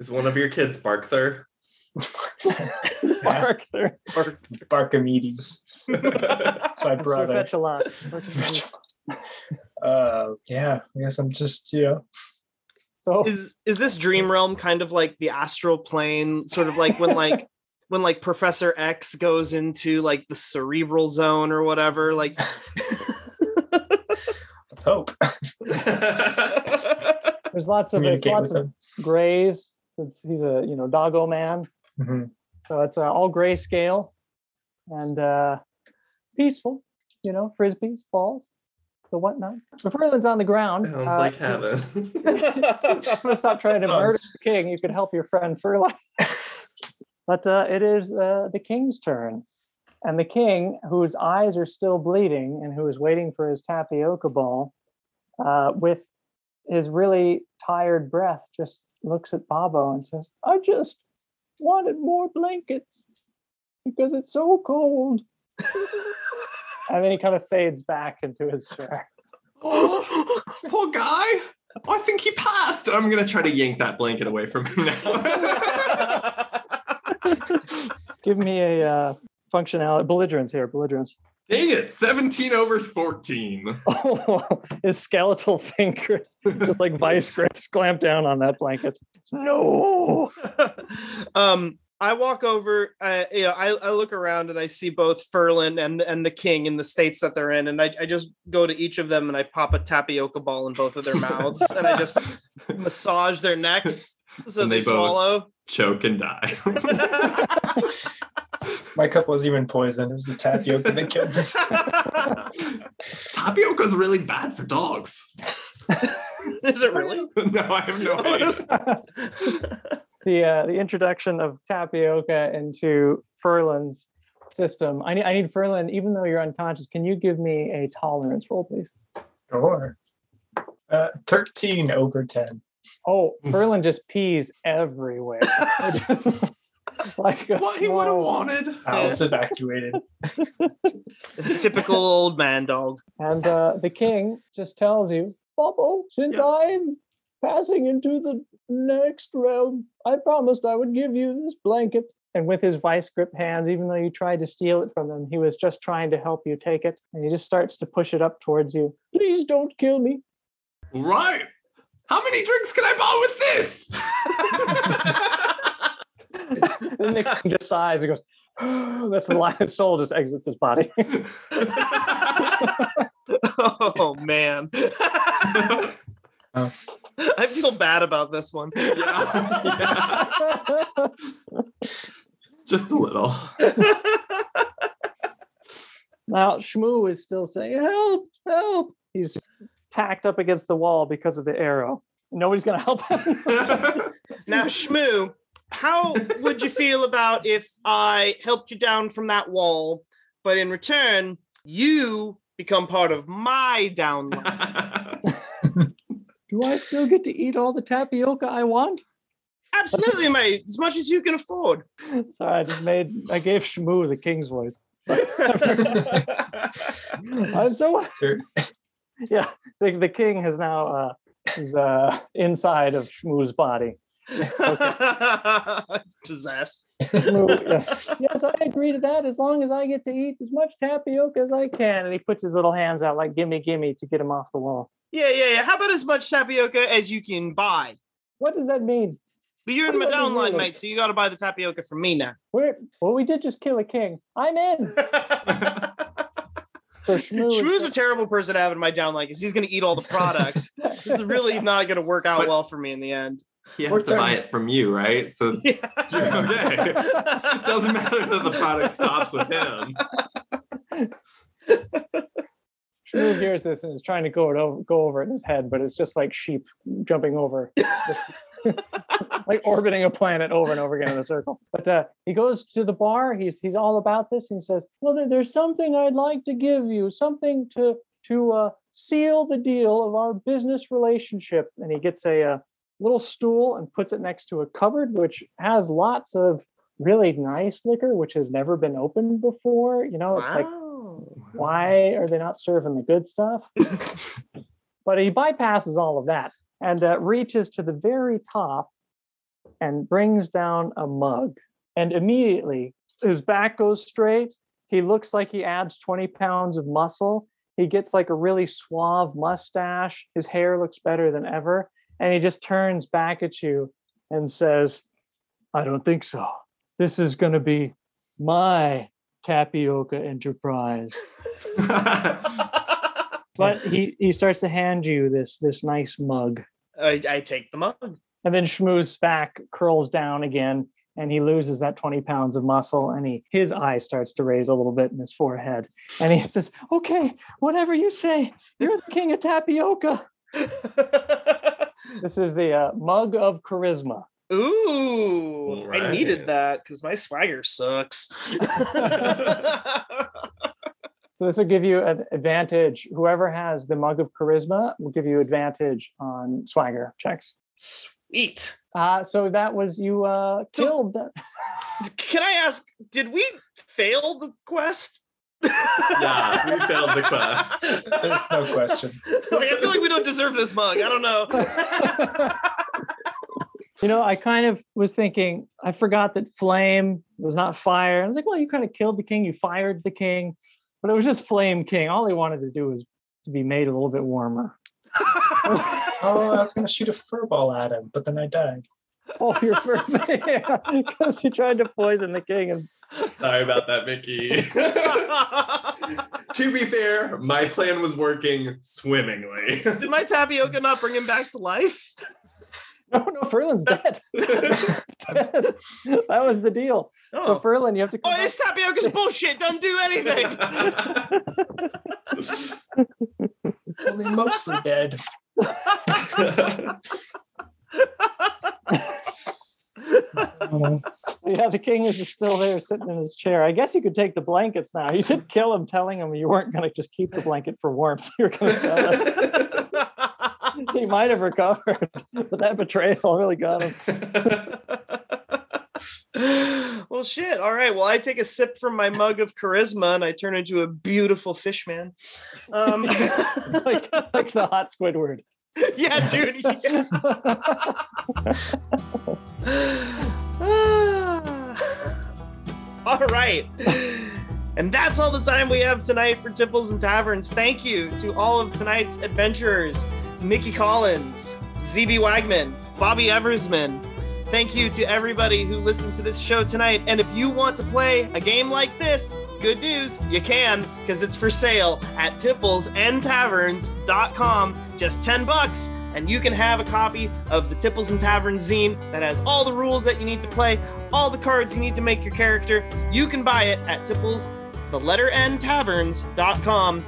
Is one of your kids Barkther? Barkther. Barkamedes. That's my brother. Fetch a lot. Yeah, I guess I'm just, you know. So is this dream realm kind of like the astral plane, sort of like when Professor X goes into like the cerebral zone or whatever, like let's hope. There's lots of grays. He's a, you know, doggo man. Mm-hmm. So it's all grayscale and peaceful, you know, frisbees, balls. The whatnot. So Furlin's on the ground. Sounds like heaven. Stop trying to murder the king. You could help your friend Furlin. But it is the king's turn. And the king, whose eyes are still bleeding and who is waiting for his tapioca ball, with his really tired breath, just looks at Bobo and says, I just wanted more blankets because it's so cold. And then he kind of fades back into his chair. Oh, poor guy. I think he passed. I'm going to try to yank that blanket away from him now. Give me a functionality. Belligerence. Dang it. 17 over 14. Oh, his skeletal fingers, just like vice grips, clamp down on that blanket. No. I walk over, I look around and I see both Furlin and the King in the states that they're in. And I just go to each of them and I pop a tapioca ball in both of their mouths and I just massage their necks so they swallow. Choke and die. My cup was even poisoned. It was the tapioca that killed me. Tapioca is really bad for dogs. Is it really? No, I have no idea. The introduction of tapioca into Furlan's system. I need Furlin, even though you're unconscious, can you give me a tolerance roll, please? Sure. 13 over 10. Oh, Furlin just pees everywhere. Like that's what he would have wanted. I was evacuated. Typical old man dog. And the King just tells you, Bobo, since I'm passing into the next realm, I promised I would give you this blanket. And with his vice grip hands, even though you tried to steal it from him, he was just trying to help you take it. And he just starts to push it up towards you. Please don't kill me. Right. How many drinks can I buy with this? The Nick just sighs and goes, oh, that's the lion's soul just exits his body. Oh, man. I feel bad about this one. Yeah. Yeah. Just a little. Now, Shmoo is still saying, help, help. He's tacked up against the wall because of the arrow. Nobody's going to help him. Now, Shmoo, how would you feel about if I helped you down from that wall, but in return, you become part of my downline? Do I still get to eat all the tapioca I want? Absolutely, mate. As much as you can afford. Sorry, I gave Shmoo the King's voice. I'm so sure. Yeah, the King has now is inside of Shmoo's body. Okay. Possessed. Yes, I agree to that as long as I get to eat as much tapioca as I can. And he puts his little hands out like gimme gimme to get him off the wall. Yeah. How about as much tapioca as you can buy? What does that mean? But you're in my downline, mate, so you gotta buy the tapioca from me now. We did just kill a king. I'm in. So Shmoo's a terrible person to have in my downline because he's gonna eat all the product. This is really not gonna work out well for me in the end. He has to buy it from you, right? So you're okay. It doesn't matter that the product stops with him. Shmoo hears this and is trying to go over it in his head, but it's just like sheep jumping over, like orbiting a planet over and over again in a circle. But he goes to the bar. He's all about this and says, "Well, there's something I'd like to give you, something to seal the deal of our business relationship." And he gets a little stool and puts it next to a cupboard, which has lots of really nice liquor, which has never been opened before. You know, it's like, why are they not serving the good stuff? But he bypasses all of that and reaches to the very top and brings down a mug. And immediately his back goes straight. He looks like he adds 20 pounds of muscle. He gets like a really suave mustache. His hair looks better than ever. And he just turns back at you and says, I don't think so. This is going to be my tapioca enterprise. But he starts to hand you this nice mug. I take the mug. And then Shmoo's back curls down again, and he loses that 20 pounds of muscle, and his eye starts to raise a little bit in his forehead. And he says, okay, whatever you say, you're the king of tapioca. This is the mug of charisma. Ooh, right. I needed that because my swagger sucks. So this will give you an advantage. Whoever has the mug of charisma will give you advantage on swagger checks. Sweet. So that was you killed. Can I ask, did we fail the quest? Yeah, we failed the quest. There's no question. I feel like we don't deserve this mug. I don't know. You know, I kind of was thinking, I forgot that flame was not fire. I was like, well, you kind of killed the king. You fired the king. But it was just Flame King. All he wanted to do was to be made a little bit warmer. I was going to shoot a furball at him, but then I died. all your vermin because you tried to poison the king. And... Sorry about that, Mickey. To be fair, my plan was working swimmingly. Did my tapioca not bring him back to life? No, Furlin's dead. Dead. That was the deal. Oh. So Furlin, you have to. Oh, this tapioca's bullshit. Don't do anything. Well, they're mostly dead. Yeah, the king is still there sitting in his chair. I guess you could take the blankets now. You did kill him, telling him you weren't going to just keep the blanket for warmth. You were going to sell it. He might have recovered, but that betrayal really got him. Well, shit. All right. Well, I take a sip from my mug of charisma and I turn into a beautiful fish man. Like the hot Squidward. Yeah, dude. Yeah. All right. And that's all the time we have tonight for Tipples and Taverns. Thank you to all of tonight's adventurers. Mickey Collins, ZB Wagman, Bobby Eversmann. Thank you to everybody who listened to this show tonight. And if you want to play a game like this, good news, you can, because it's for sale at tipplesandtaverns.com. Just $10, and you can have a copy of the Tipples and Taverns zine that has all the rules that you need to play, all the cards you need to make your character. You can buy it at tipplesandtaverns.com.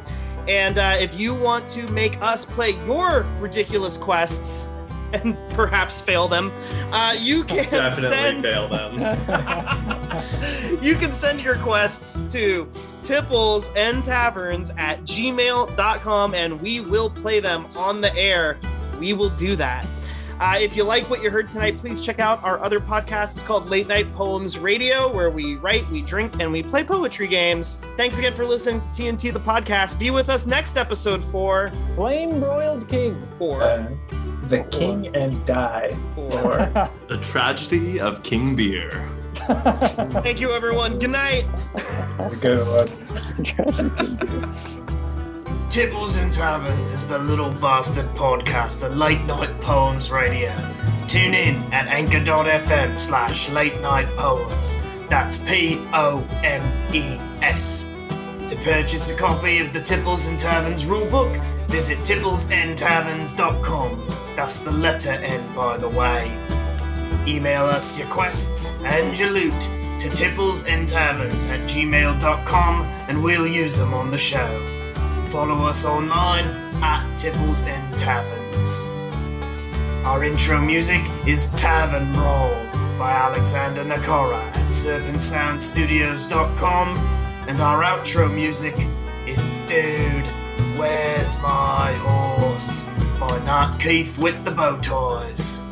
And if you want to make us play your ridiculous quests and perhaps fail them, you can fail them. You can send your quests to tipplesandtaverns@gmail.com and we will play them on the air. We will do that. If you like what you heard tonight, please check out our other podcast. It's called Late Night Poems Radio, where we write, we drink, and we play poetry games. Thanks again for listening to TNT, the podcast. Be with us next episode for... Flame Broiled King. Or... the King and Die. Or... The Tragedy of King Beer. Thank you, everyone. Good night. Have a good one. Tipples and Taverns is the little bastard podcast of Late Night Poems Radio. Tune in at anchor.fm/Late Night Poems. That's POMES. To purchase a copy of the Tipples and Taverns rulebook, visit tipplesandtaverns.com. That's the letter N, by the way. Email us your quests and your loot to tipplesandtaverns@gmail.com and we'll use them on the show. Follow us online at Tipples and Taverns. Our intro music is Tavern Brawl by Alexander Nakora at serpentsoundstudios.com, and our outro music is Dude, Where's My Horse by Nat Keefe with the Bow Ties.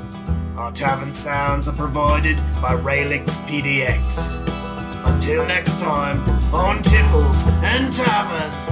Our tavern sounds are provided by Raelix PDX. Until next time, on Tipples and Taverns.